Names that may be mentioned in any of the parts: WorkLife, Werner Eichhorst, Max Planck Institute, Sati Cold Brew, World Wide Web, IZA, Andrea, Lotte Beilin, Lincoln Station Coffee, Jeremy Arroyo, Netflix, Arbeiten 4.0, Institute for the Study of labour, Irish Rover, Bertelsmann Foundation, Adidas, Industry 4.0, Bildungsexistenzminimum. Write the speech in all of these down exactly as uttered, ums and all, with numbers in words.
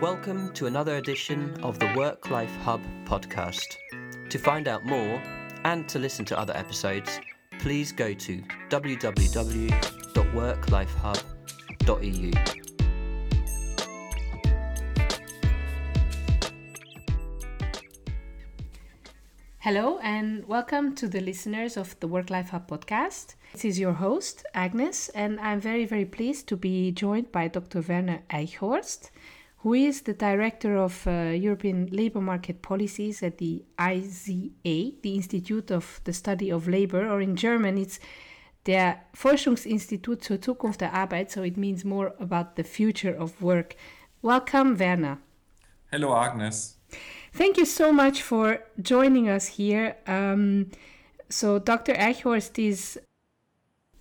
Welcome to another edition of the Work Life Hub podcast. To find out more and to listen to other episodes, please go to w w w dot work life hub dot e u. Hello and welcome to the listeners of the Work Life Hub podcast. This is your host, Agnes, and I'm very, very pleased to be joined by Doctor Werner Eichhorst, who is the Director of uh, European Labour Market Policies at the I Z A, the Institute of the Study of Labour, or in German it's der Forschungsinstitut zur Zukunft der Arbeit, so it means more about the future of work. Welcome, Werner. Hello, Agnes. Thank you so much for joining us here. Um, so Doctor Eichhorst is,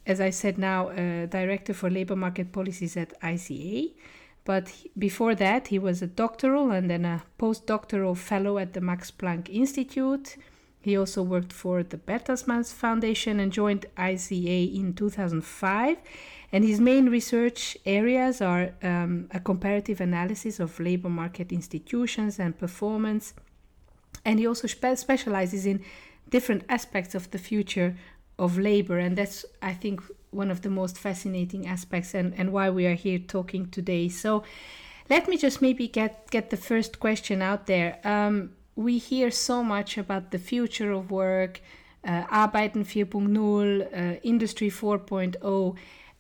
as I said now, uh, Director for Labour Market Policies at I Z A. But he, before that, he was a doctoral and then a postdoctoral fellow at the Max Planck Institute. He also worked for the Bertelsmann Foundation and joined I Z A in two thousand five. And his main research areas are um, a comparative analysis of labor market institutions and performance. And he also spe- specializes in different aspects of the future of labor. And that's, I think, one of the most fascinating aspects and, and why we are here talking today. So let me just maybe get, get the first question out there. Um, we hear so much about the future of work, uh, Arbeiten four point oh, uh, Industry four point oh.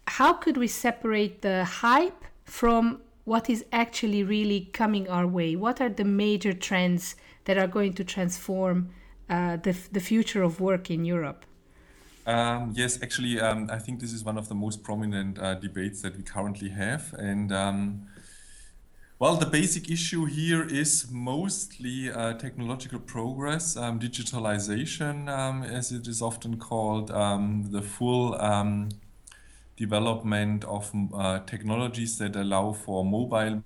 How could we separate the hype from what is actually really coming our way? What are the major trends that are going to transform uh, the, the future of work in Europe? Um, yes, actually, um, I think this is one of the most prominent uh, debates that we currently have. And um, well, the basic issue here is mostly uh, technological progress, um, digitalization, um, as it is often called, um, the full um, development of uh, technologies that allow for mobile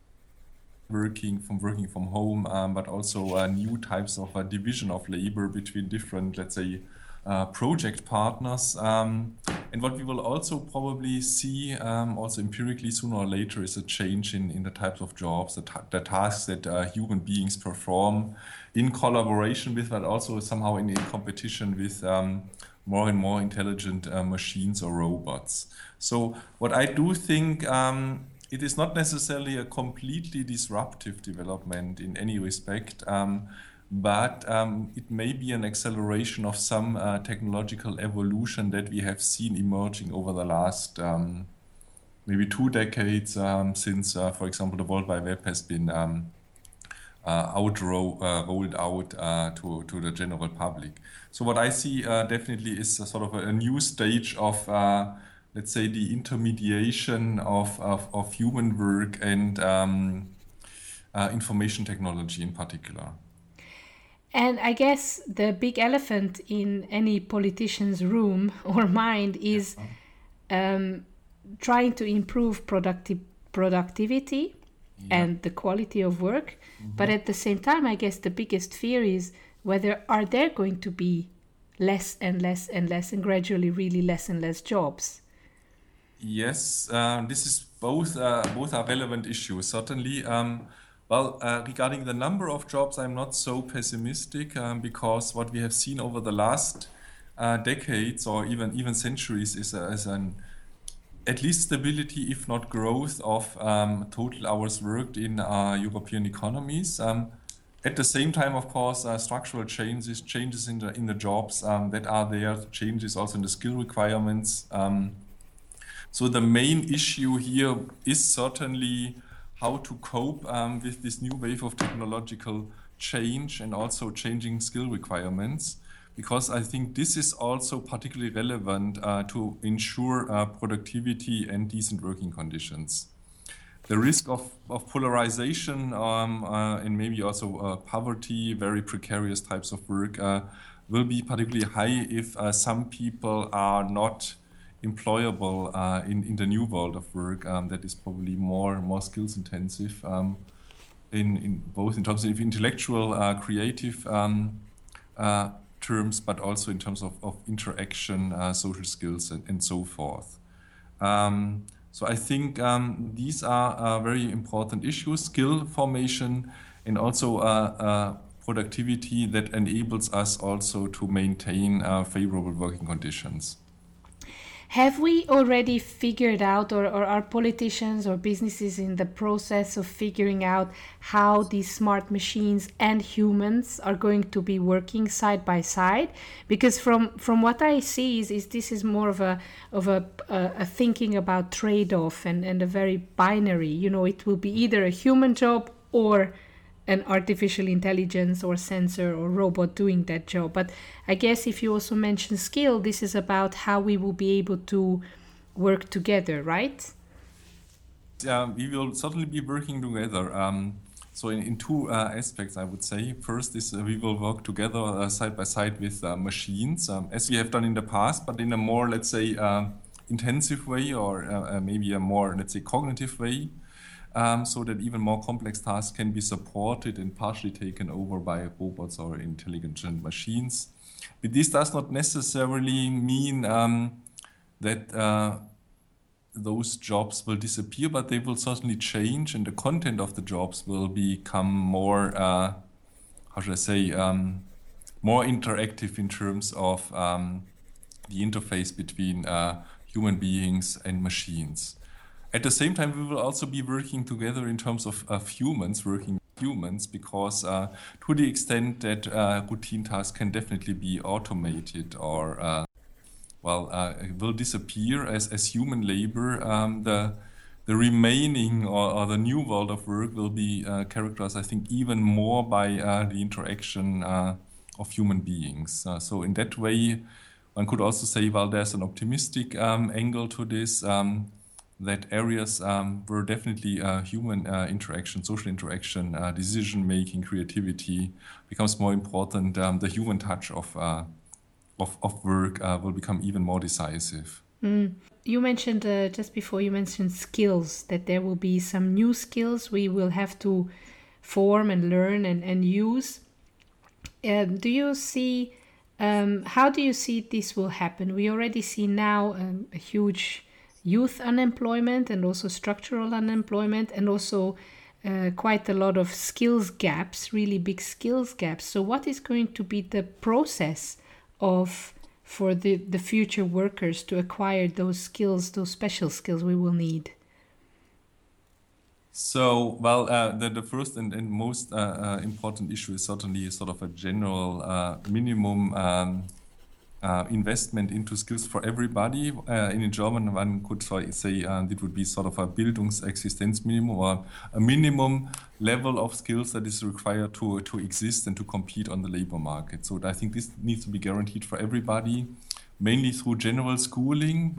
working from working from home, um, but also uh, new types of uh, division of labor between different, let's say, Uh, project partners. Um, and what we will also probably see um, also empirically sooner or later is a change in, in the types of jobs, the, ta- the tasks that uh, human beings perform in collaboration with, but also somehow in, in competition with um, more and more intelligent uh, machines or robots. So what I do think um, it is not necessarily a completely disruptive development in any respect. Um, But um, it may be an acceleration of some uh, technological evolution that we have seen emerging over the last um, maybe two decades um, since, uh, for example, the World Wide Web has been um, uh, out ro- uh, rolled out uh, to, to the general public. So what I see uh, definitely is a sort of a, a new stage of, uh, let's say, the intermediation of, of, of human work and um, uh, information technology in particular. And I guess the big elephant in any politician's room or mind is um, trying to improve producti- productivity yeah. and the quality of work. Mm-hmm. But at the same time, I guess the biggest fear is whether are there going to be less and less and less and gradually really less and less jobs? Yes, uh, this is both, uh, both are relevant issues, certainly. Um, Well, uh, regarding the number of jobs, I'm not so pessimistic um, because what we have seen over the last uh, decades or even even centuries is, a, is an at least stability, if not growth, of um, total hours worked in uh, European economies. Um, at the same time, of course, uh, structural changes, changes in the in the jobs um, that are there, changes also in the skill requirements. Um, so the main issue here is certainly how to cope um, with this new wave of technological change and also changing skill requirements, because I think this is also particularly relevant uh, to ensure uh, productivity and decent working conditions. The risk of, of polarization um, uh, and maybe also uh, poverty, very precarious types of work, uh, will be particularly high if uh, some people are not employable uh, in, in the new world of work um, that is probably more more skills intensive um, in, in both in terms of intellectual, uh, creative um, uh, terms, but also in terms of, of interaction, uh, social skills and, and so forth. Um, So I think um, these are uh, very important issues, skill formation and also uh, uh, productivity that enables us also to maintain uh, favorable working conditions. Have we already figured out, or, or are politicians or businesses in the process of figuring out how these smart machines and humans are going to be working side by side? Because from, from what I see is, is this is more of a of a, a, a thinking about trade-off and, and a very binary. You know, it will be either a human job or an artificial intelligence or sensor or robot doing that job. But I guess if you also mention skill, this is about how we will be able to work together, right? Yeah, we will certainly be working together. Um, so in, in two uh, aspects, I would say. First is uh, we will work together uh, side by side with uh, machines, um, as we have done in the past, but in a more, let's say, uh, intensive way, or uh, maybe a more, let's say, cognitive way. Um, so that even more complex tasks can be supported and partially taken over by robots or intelligent machines. But this does not necessarily mean um, that uh, those jobs will disappear, but they will certainly change, and the content of the jobs will become more, uh, how should I say, um, more interactive in terms of um, the interface between uh, human beings and machines. At the same time, we will also be working together in terms of, of humans, working humans, because uh, to the extent that uh, routine tasks can definitely be automated or, uh, well, uh, will disappear as, as human labor, um, the the remaining or, or the new world of work will be uh, characterized, I think, even more by uh, the interaction uh, of human beings. Uh, so in that way, one could also say, well, there's an optimistic um, angle to this. Um, that areas um, where definitely uh, human uh, interaction, social interaction, uh, decision-making, creativity becomes more important. Um, the human touch of, uh, of, of work uh, will become even more decisive. Mm. You mentioned, uh, just before you mentioned skills, that there will be some new skills we will have to form and learn and, and use. Uh, do you see, um, how do you see this will happen? We already see now um, a huge youth unemployment and also structural unemployment, and also uh, quite a lot of skills gaps, really big skills gaps. So what is going to be the process of for the, the future workers to acquire those skills, those special skills we will need? So, well, uh, the, the first and, and most uh, uh, important issue is certainly sort of a general uh, minimum um, Uh, investment into skills for everybody. Uh, in German, one could say uh, it would be sort of a Bildungsexistenzminimum, or a minimum level of skills that is required to, to exist and to compete on the labor market. So I think this needs to be guaranteed for everybody, mainly through general schooling,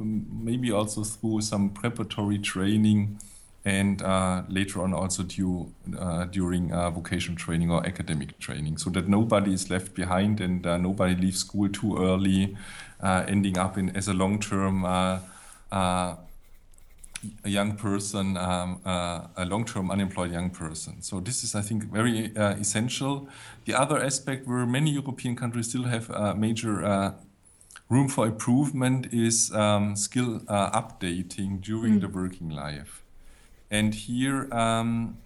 maybe also through some preparatory training, and uh, later on also due, uh, during uh, vocational training or academic training, so that nobody is left behind and uh, nobody leaves school too early, uh, ending up in as a long-term uh, uh, young person, um, uh, a long-term unemployed young person. So this is, I think, very uh, essential. The other aspect where many European countries still have uh, major uh, room for improvement is um, skill uh, updating during mm. the working life. And here, um,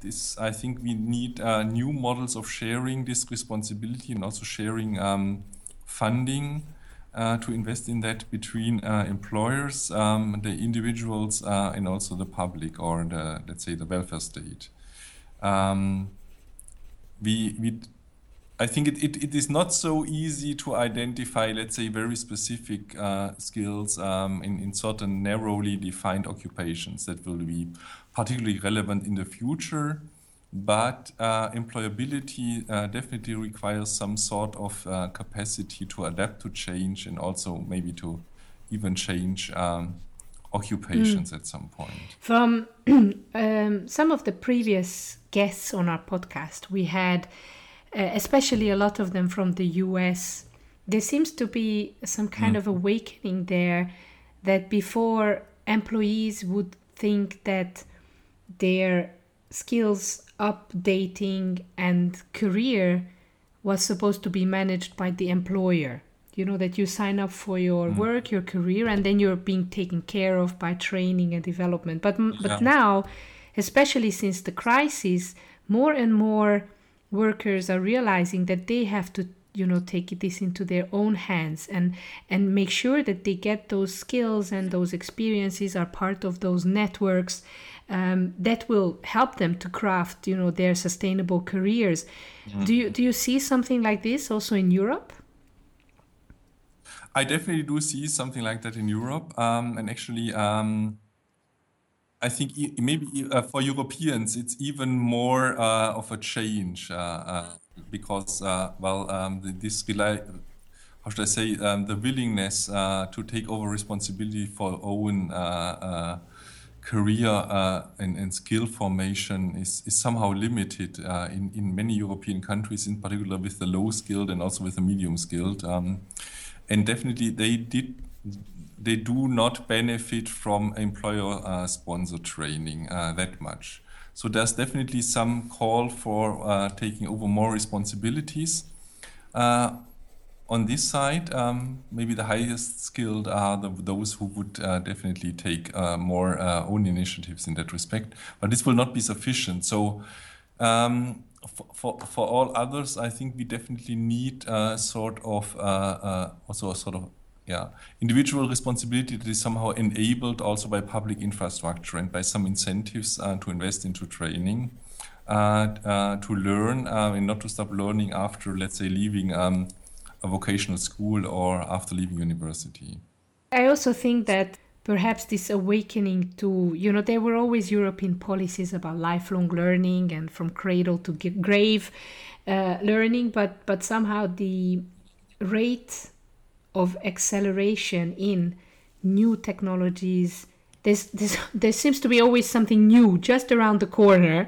this I think we need uh, new models of sharing this responsibility and also sharing um, funding uh, to invest in that between uh, employers, um, the individuals, uh, and also the public, or the, let's say, the welfare state. Um, we we. I think it, it, it is not so easy to identify, let's say, very specific uh, skills um, in, in certain narrowly defined occupations that will be particularly relevant in the future. But uh, employability uh, definitely requires some sort of uh, capacity to adapt to change, and also maybe to even change um, occupations mm. at some point. From um, some of the previous guests on our podcast, we had... Uh, especially a lot of them from the U S, there seems to be some kind mm. of awakening there, that before employees would think that their skills updating and career was supposed to be managed by the employer. you know, that you sign up for your mm. work, your career, and then you're being taken care of by training and development. But yeah. but now, especially since the crisis, more and more workers are realizing that they have to, you know, take this into their own hands and and make sure that they get those skills and those experiences, are part of those networks um, that will help them to craft, you know, their sustainable careers. Mm-hmm. Do you do you see something like this also in Europe? I definitely do see something like that in Europe, um, and actually. Um, I think maybe for Europeans, it's even more uh, of a change uh, uh, because, uh, well, um, this, rely, how should I say, um, the willingness uh, to take over responsibility for own uh, uh, career uh, and, and skill formation is, is somehow limited uh, in, in many European countries, in particular with the low-skilled and also with the medium-skilled. Um, and definitely they did... They do not benefit from employer-sponsored uh, training uh, that much. So there's definitely some call for uh, taking over more responsibilities. Uh, on this side, um, maybe the highest skilled are the, those who would uh, definitely take uh, more uh, own initiatives in that respect. But this will not be sufficient. So um, for, for for all others, I think we definitely need uh, sort of uh, uh, also a sort of Yeah, individual responsibility that is somehow enabled also by public infrastructure and by some incentives uh, to invest into training, uh, uh, to learn uh, and not to stop learning after, let's say, leaving um, a vocational school or after leaving university. I also think that perhaps this awakening to, you know, there were always European policies about lifelong learning and from cradle to grave uh, learning, but but somehow the rate of acceleration in new technologies, there's, there's, there seems to be always something new just around the corner.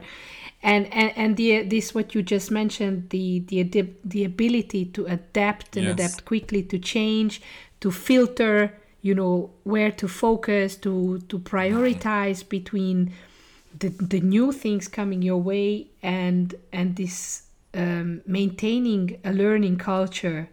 And and, and the, this, what you just mentioned, the the, the ability to adapt and yes. adapt quickly to change, to filter, you know, where to focus, to, to prioritize mm-hmm. between the, the new things coming your way and, and this um, maintaining a learning culture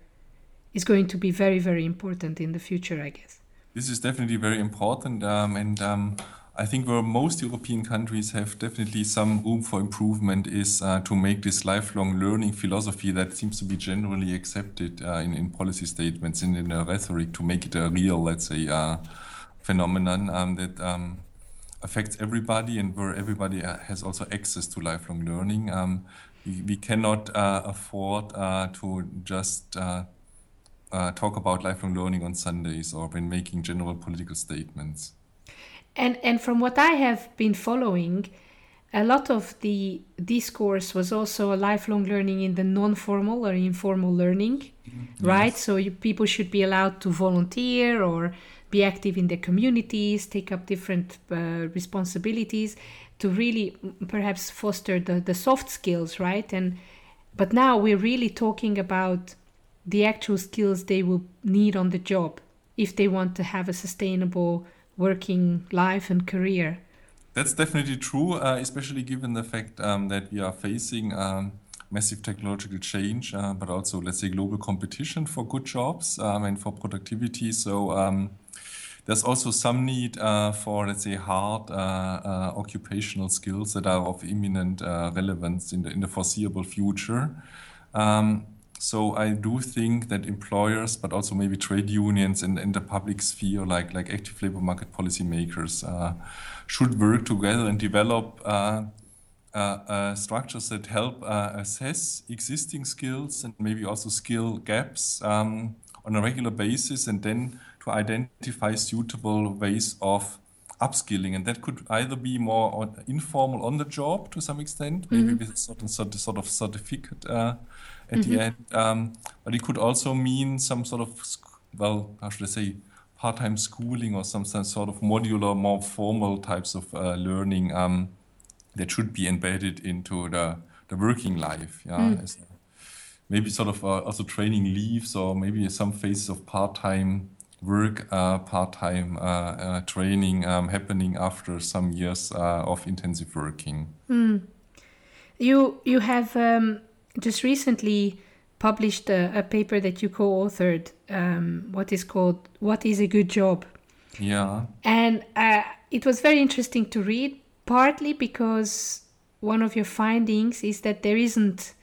is going to be very, very important in the future, I guess. This is definitely very important. Um, and um, I think where most European countries have definitely some room for improvement is uh, to make this lifelong learning philosophy that seems to be generally accepted uh, in, in policy statements and in the rhetoric, to make it a real, let's say, uh, phenomenon um, that um, affects everybody and where everybody has also access to lifelong learning. Um, we, we cannot uh, afford uh, to just... Uh, Uh, talk about lifelong learning on Sundays or when making general political statements. And and from what I have been following, a lot of the discourse was also a lifelong learning in the non-formal or informal learning, mm-hmm. right? Yes. So you, people should be allowed to volunteer or be active in their communities, take up different uh, responsibilities to really perhaps foster the, the soft skills, right? And but now we're really talking about the actual skills they will need on the job if they want to have a sustainable working life and career. That's definitely true, uh, especially given the fact um, that we are facing um, massive technological change, uh, but also, let's say, global competition for good jobs um, and for productivity. So um, there's also some need uh, for, let's say, hard uh, uh, occupational skills that are of imminent uh, relevance in the, in the foreseeable future. Um, So I do think that employers, but also maybe trade unions and, and the public sphere, like like active labor market policymakers, uh, should work together and develop uh, uh, uh, structures that help uh, assess existing skills and maybe also skill gaps um, on a regular basis, and then to identify suitable ways of upskilling. And that could either be more on, informal on the job to some extent, maybe mm-hmm. with a certain sort of certificate uh, at mm-hmm. the end, um, but it could also mean some sort of, sc- well, how should I say, part-time schooling or some, some sort of modular, more formal types of uh, learning um, that should be embedded into the, the working life. Yeah, mm. As, uh, maybe sort of uh, also training leaves, or maybe some phases of part-time work, uh, part-time uh, uh, training um, happening after some years uh, of intensive working. Mm. You you have. Um... Just recently published a, a paper that you co-authored, um, what is called What is a Good Job? Yeah. And uh, it was very interesting to read, partly because one of your findings is that there isn't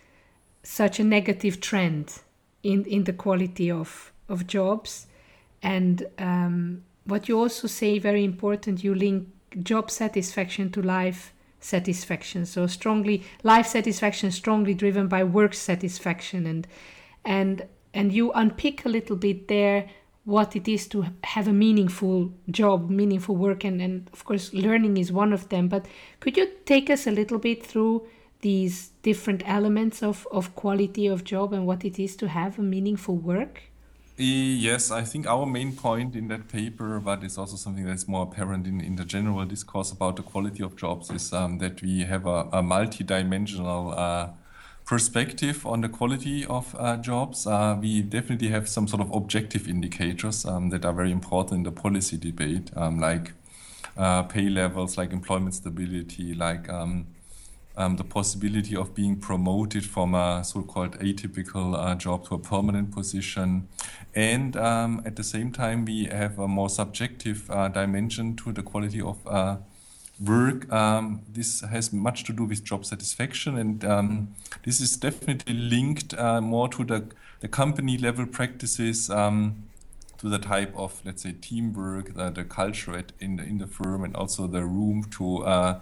such a negative trend in, in the quality of, of jobs. And um, what you also say, very important, you link job satisfaction to life satisfaction. So strongly, life satisfaction strongly driven by work satisfaction. And and and you unpick a little bit there what it is to have a meaningful job, meaningful work. And, and of course, learning is one of them. But could you take us a little bit through these different elements of, of quality of job and what it is to have a meaningful work? Yes, I think our main point in that paper, but it's also something that's more apparent in, in the general discourse about the quality of jobs, is um, that we have a, a multi-dimensional uh, perspective on the quality of uh, jobs. Uh, we definitely have some sort of objective indicators um, that are very important in the policy debate, um, like uh, pay levels, like employment stability, like um, Um, the possibility of being promoted from a so-called atypical uh, job to a permanent position. And um, at the same time, we have a more subjective uh, dimension to the quality of uh, work. Um, this has much to do with job satisfaction. And um, this is definitely linked uh, more to the, the company-level practices, um, to the type of, let's say, teamwork, uh, the culture at, in, the, in the firm, and also the room to uh,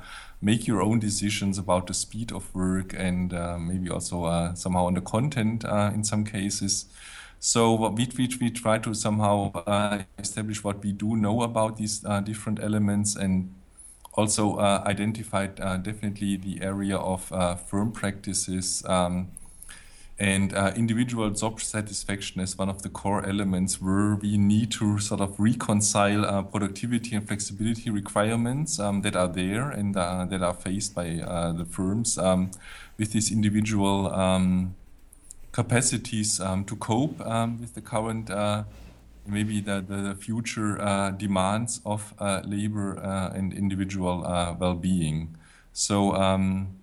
make your own decisions about the speed of work, and uh, maybe also uh, somehow on the content uh, in some cases. So what we, we, we try to somehow uh, establish what we do know about these uh, different elements, and also uh, identified uh, definitely the area of uh, firm practices, um, and uh, individual job satisfaction as one of the core elements where we need to sort of reconcile uh, productivity and flexibility requirements um, that are there and uh, that are faced by uh, the firms um, with these individual um, capacities um, to cope um, with the current, uh, maybe the, the future uh, demands of uh, labor uh, and individual uh, well-being. So um,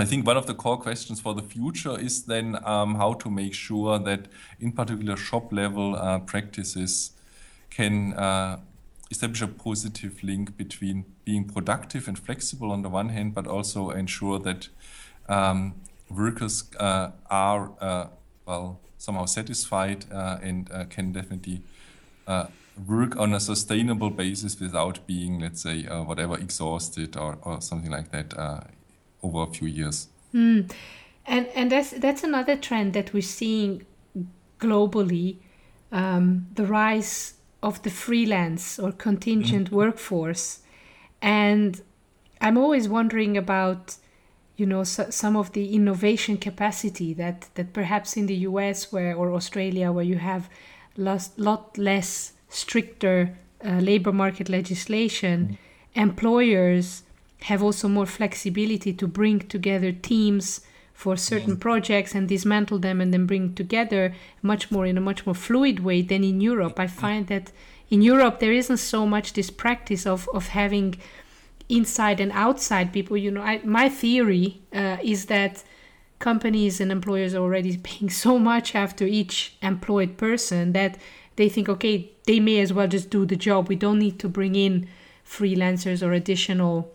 I think one of the core questions for the future is then um, how to make sure that, in particular, shop-level uh, practices can uh, establish a positive link between being productive and flexible on the one hand, but also ensure that um, workers uh, are uh, well somehow satisfied uh, and uh, can definitely uh, work on a sustainable basis without being, let's say, uh, whatever exhausted or, or something like that. Uh, over a few years. Mm. And and that's, that's another trend that we're seeing globally, um, the rise of the freelance or contingent mm-hmm. workforce. And I'm always wondering about, you know, so, some of the innovation capacity that, that perhaps in the U S where or Australia, where you have lost, lot less stricter uh, labor market legislation, mm-hmm. employers have also more flexibility to bring together teams for certain yes. projects and dismantle them and then bring together much more in a much more fluid way than in Europe. I find that in Europe there isn't so much this practice of, of having inside and outside people. You know, I, my theory uh, is that companies and employers are already paying so much after each employed person that they think, okay, they may as well just do the job. We don't need to bring in freelancers or additional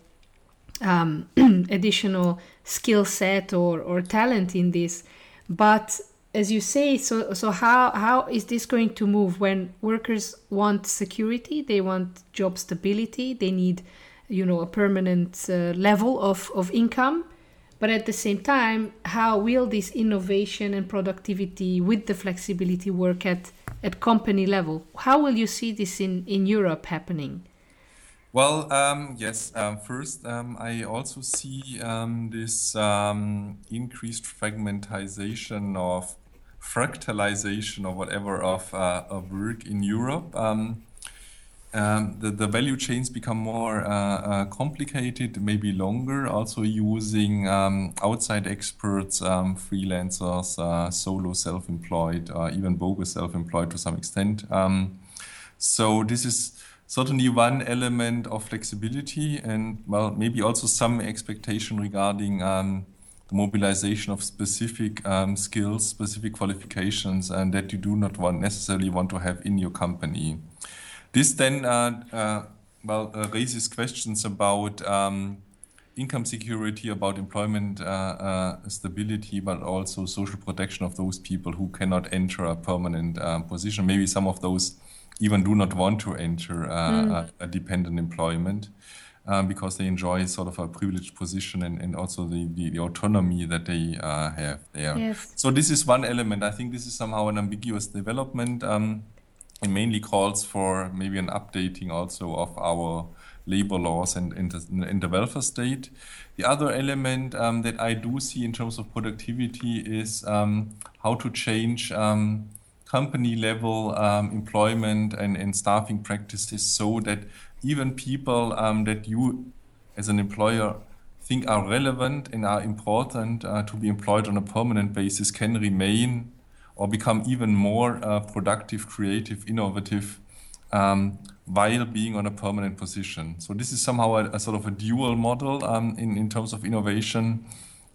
Um, additional skill set or, or talent in this. But as you say, so so how how is this going to move when workers want security, they want job stability, they need, you know, a permanent uh, level of, of income, but at the same time, how will this innovation and productivity with the flexibility work at, at company level? How will you see this in, in Europe happening? Well, um, yes, uh, first, um, I also see um, this um, increased fragmentization of fractalization or whatever of, uh, of work in Europe. Um, um, the, the value chains become more uh, uh, complicated, maybe longer, also using um, outside experts, um, freelancers, uh, solo self-employed, uh, even bogus self-employed to some extent. Um, so this is certainly one element of flexibility and, well, maybe also some expectation regarding um, the mobilization of specific um, skills, specific qualifications, and that you do not want necessarily want to have in your company. This then uh, uh, well uh, raises questions about um, income security, about employment uh, uh, stability, but also social protection of those people who cannot enter a permanent uh, position. Maybe some of those even do not want to enter uh, mm. a, a dependent employment um, because they enjoy sort of a privileged position and, and also the, the, the autonomy that they uh, have there. Yes. So this is one element. I think this is somehow an ambiguous development. Um, it mainly calls for maybe an updating also of our labor laws and, and, and the welfare state. The other element um, that I do see in terms of productivity is um, how to change um, company-level um, employment and, and staffing practices so that even people um, that you as an employer think are relevant and are important uh, to be employed on a permanent basis can remain or become even more uh, productive, creative, innovative, Um, while being on a permanent position. So this is somehow a, a sort of a dual model um, in, in terms of innovation,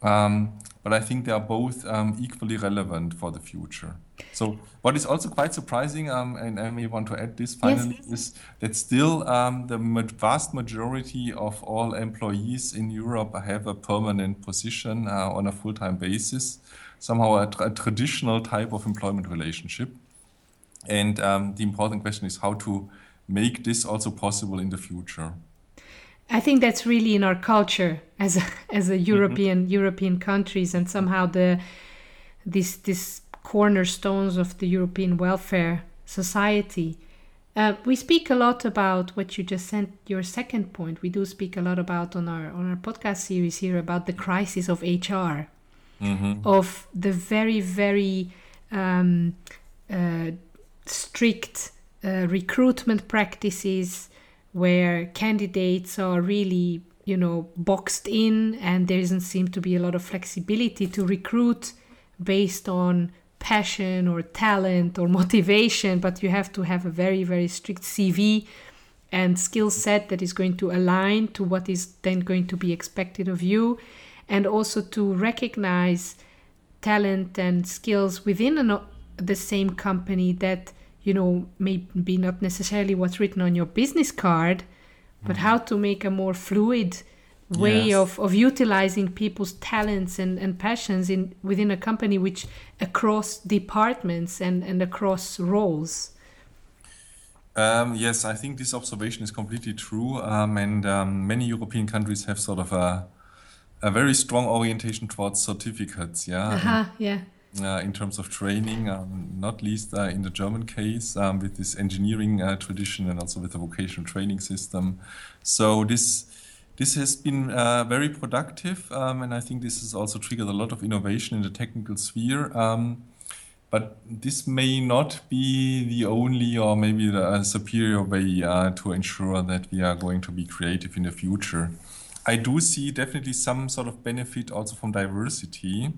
um, but I think they are both um, equally relevant for the future. So what is also quite surprising, um, and I may want to add this finally, yes. is that still um, the vast majority of all employees in Europe have a permanent position uh, on a full-time basis, somehow a, tra- a traditional type of employment relationship. And um, the important question is how to make this also possible in the future. I think that's really in our culture as a, as a European mm-hmm. European countries, and somehow the this this cornerstones of the European welfare society. Uh, we speak a lot about what you just said. Your second point, we do speak a lot about on our on our podcast series here about the crisis of H R, mm-hmm. of the very very um, uh, strict uh, recruitment practices where candidates are really, you know, boxed in, and there doesn't seem to be a lot of flexibility to recruit based on passion or talent or motivation, but you have to have a very, very strict C V and skill set that is going to align to what is then going to be expected of you, and also to recognize talent and skills within an, the same company that, you know, maybe not necessarily what's written on your business card, but mm. how to make a more fluid way yes. of, of utilizing people's talents and, and passions in within a company, which across departments and, and across roles. Um, yes, I think this observation is completely true. Um, and um, many European countries have sort of a, a very strong orientation towards certificates. Yeah. Uh-huh, yeah. Uh, in terms of training, um, not least uh, in the German case, um, with this engineering uh, tradition and also with the vocational training system. So this this has been uh, very productive, um, and I think this has also triggered a lot of innovation in the technical sphere. Um, but this may not be the only or maybe the uh, superior way uh, to ensure that we are going to be creative in the future. I do see definitely some sort of benefit also from diversity,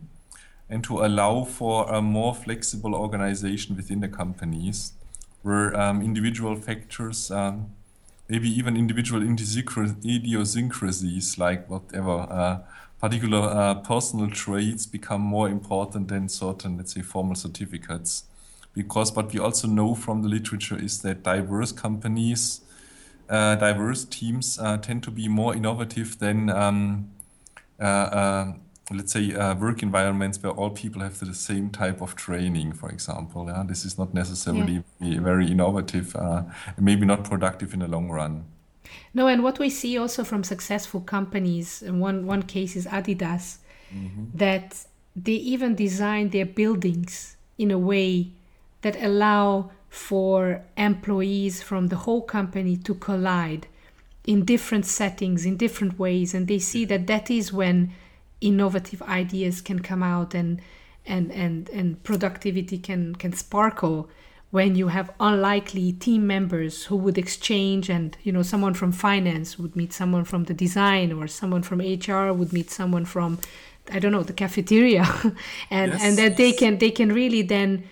and to allow for a more flexible organization within the companies where um, individual factors, um, maybe even individual idiosyncrasies, like whatever, uh, particular uh, personal traits become more important than certain, let's say, formal certificates. Because what we also know from the literature is that diverse companies, uh, diverse teams uh, tend to be more innovative than um, uh, uh, let's say uh, work environments where all people have the same type of training, for example. Yeah? This is not necessarily yeah. very innovative, uh, maybe not productive in the long run. No, and what we see also from successful companies, and one, one case is Adidas, mm-hmm. that they even design their buildings in a way that allow for employees from the whole company to collide in different settings, in different ways. And they see that that is when innovative ideas can come out, and and and and productivity can can sparkle when you have unlikely team members who would exchange, and you know, someone from finance would meet someone from the design, or someone from H R would meet someone from, I don't know, the cafeteria, and yes. and that they can they can really then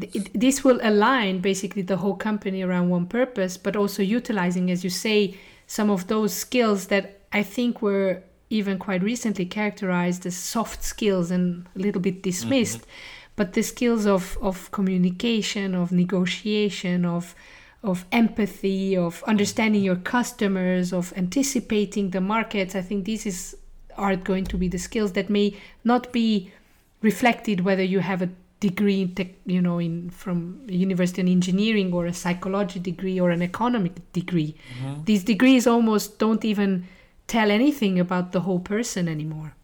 th- this will align basically the whole company around one purpose, but also utilizing, as you say, some of those skills that I think were even quite recently characterized as soft skills and a little bit dismissed, mm-hmm. but the skills of, of communication, of negotiation, of of empathy, of understanding your customers, of anticipating the markets, I think these is, are going to be the skills that may not be reflected whether you have a degree in tech, you know, in from university in engineering or a psychology degree or an economic degree. Mm-hmm. These degrees almost don't even tell anything about the whole person anymore.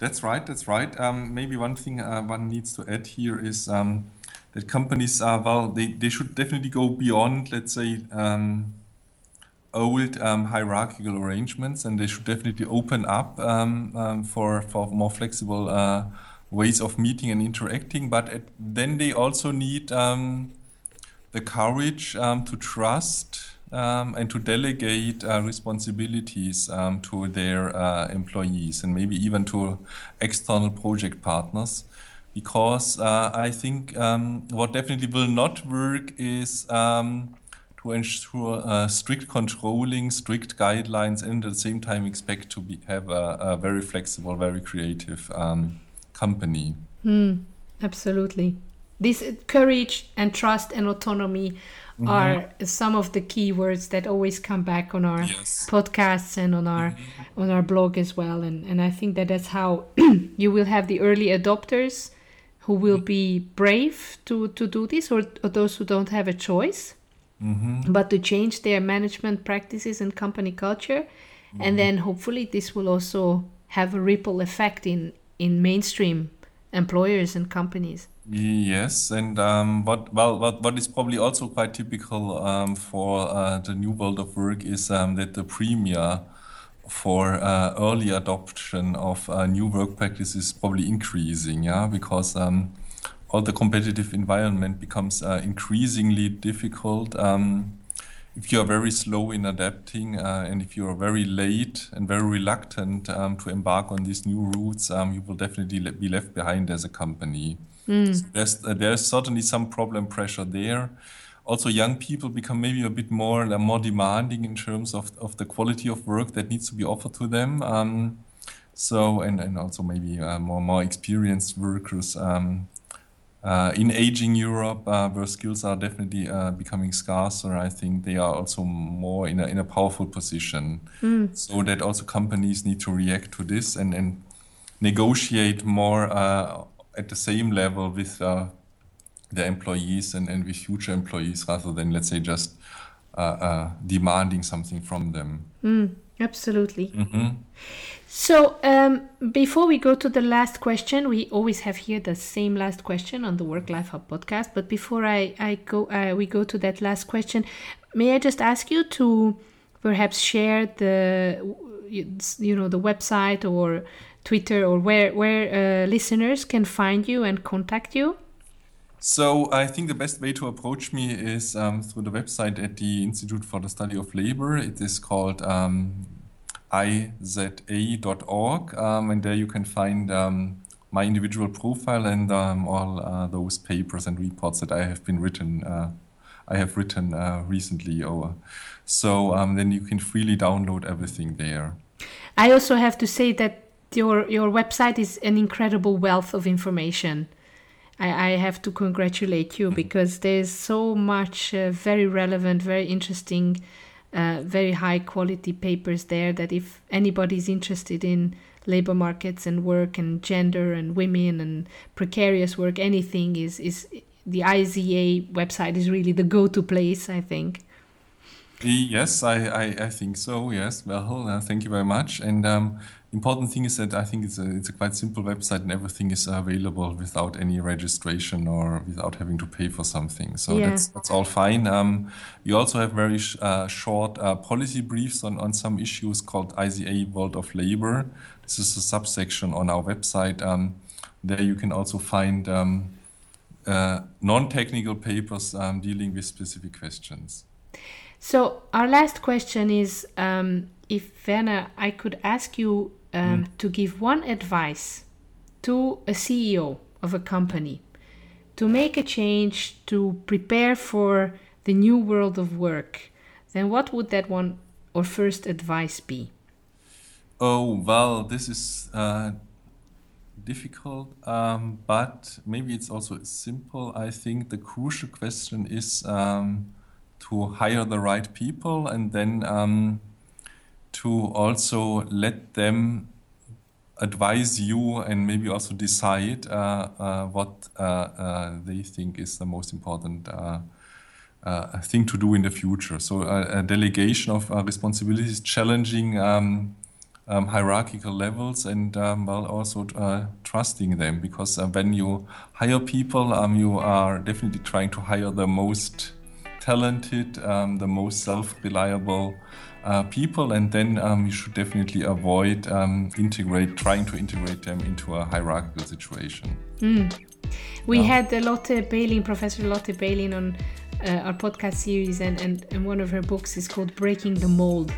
That's right. That's right. Um, maybe one thing uh, one needs to add here is um, that companies are, well, they, they should definitely go beyond, let's say, um, old um, hierarchical arrangements, and they should definitely open up um, um, for, for more flexible uh, ways of meeting and interacting. But at, then they also need um, the courage um, to trust um, and to delegate uh, responsibilities um, to their uh, employees and maybe even to external project partners. Because uh, I think um, what definitely will not work is um, to ensure uh, strict controlling, strict guidelines, and at the same time expect to be, have a, a very flexible, very creative um, company. Mm, absolutely. This uh, courage and trust and autonomy mm-hmm. are some of the key words that always come back on our yes. podcasts and on our mm-hmm. on our blog as well. And, and I think that that's how you will have the early adopters who will be brave to, to do this, or, or those who don't have a choice. Mm-hmm. But to change their management practices and company culture. Mm-hmm. And then hopefully this will also have a ripple effect in, in mainstream employers and companies. Yes, and um, what, well, what, what is probably also quite typical um, for uh, the new world of work is um, that the premium for uh, early adoption of uh, new work practices is probably increasing, yeah, because um, all the competitive environment becomes uh, increasingly difficult um, if you are very slow in adapting uh, and if you are very late and very reluctant um, to embark on these new routes, um, you will definitely le- be left behind as a company. Mm. So there's, uh, there's certainly some problem pressure there. Also, young people become maybe a bit more uh, more demanding in terms of, of the quality of work that needs to be offered to them. Um, so and, and also maybe uh, more more experienced workers. Um, Uh, in aging Europe, uh, where skills are definitely uh, becoming scarcer, I think they are also more in a in a powerful position. Mm. So that also companies need to react to this and, and negotiate more uh, at the same level with uh, their employees and, and with future employees, rather than, let's say, just uh, uh, demanding something from them. Mm. Absolutely. Mm-hmm. So um, before we go to the last question, we always have here the same last question on the Work Life Hub podcast. But before I, I go, uh, we go to that last question, may I just ask you to perhaps share the, you know, the website or Twitter or where, where uh, listeners can find you and contact you? So I think the best way to approach me is um, through the website at the Institute for the Study of Labour. It is called um, I Z A dot org, um, and there you can find um, my individual profile and um, all uh, those papers and reports that I have been written. Uh, I have written uh, recently over. So um, then you can freely download everything there. I also have to say that your your website is an incredible wealth of information. I have to congratulate you because there's so much uh, very relevant, very interesting, uh, very high quality papers there that if anybody's interested in labor markets and work and gender and women and precarious work, anything is, is the I Z A website is really the go-to place, I think. Yes, I, I, I think so. Yes, well, uh, thank you very much. And um, important thing is that I think it's a it's a quite simple website, and everything is available without any registration or without having to pay for something. So yeah. that's that's all fine. Um, we also have very sh- uh, short uh, policy briefs on, on some issues called I Z A World of Labour. This is a subsection on our website. Um, there you can also find um, uh, non-technical papers um, dealing with specific questions. So our last question is, um, if Werner, I could ask you um, mm. to give one advice to a C E O of a company to make a change, to prepare for the new world of work, then what would that one or first advice be? Oh, well, this is uh, difficult, um, but maybe it's also simple. I think the crucial question is um, to hire the right people, and then um, to also let them advise you and maybe also decide uh, uh, what uh, uh, they think is the most important uh, uh, thing to do in the future. So uh, a delegation of uh, responsibilities, challenging um, um, hierarchical levels, and um, well, also uh, trusting them, because uh, when you hire people, um, you are definitely trying to hire the most talented, um, the most self-reliable uh, people, and then um, you should definitely avoid um, integrate, trying to integrate them into a hierarchical situation. Mm. We um, had the Lotte Beilin, Professor Lotte Beilin, on uh, our podcast series, and, and, and one of her books is called Breaking the Mold.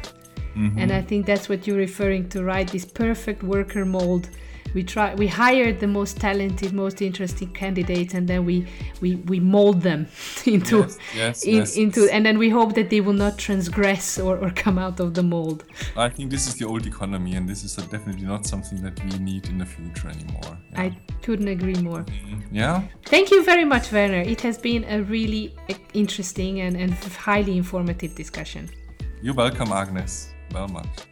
Mm-hmm. And I think that's what you're referring to, right? This perfect worker mold. We try, we hired the most talented, most interesting candidates, and then we we, we mold them into yes, yes, in, yes. into, and then we hope that they will not transgress or, or come out of the mold. I think this is the old economy, and this is definitely not something that we need in the future anymore. Yeah. I couldn't agree more. Mm-hmm. Yeah. Thank you very much, Werner. It has been a really interesting and, and highly informative discussion. You're welcome, Agnes. Well much.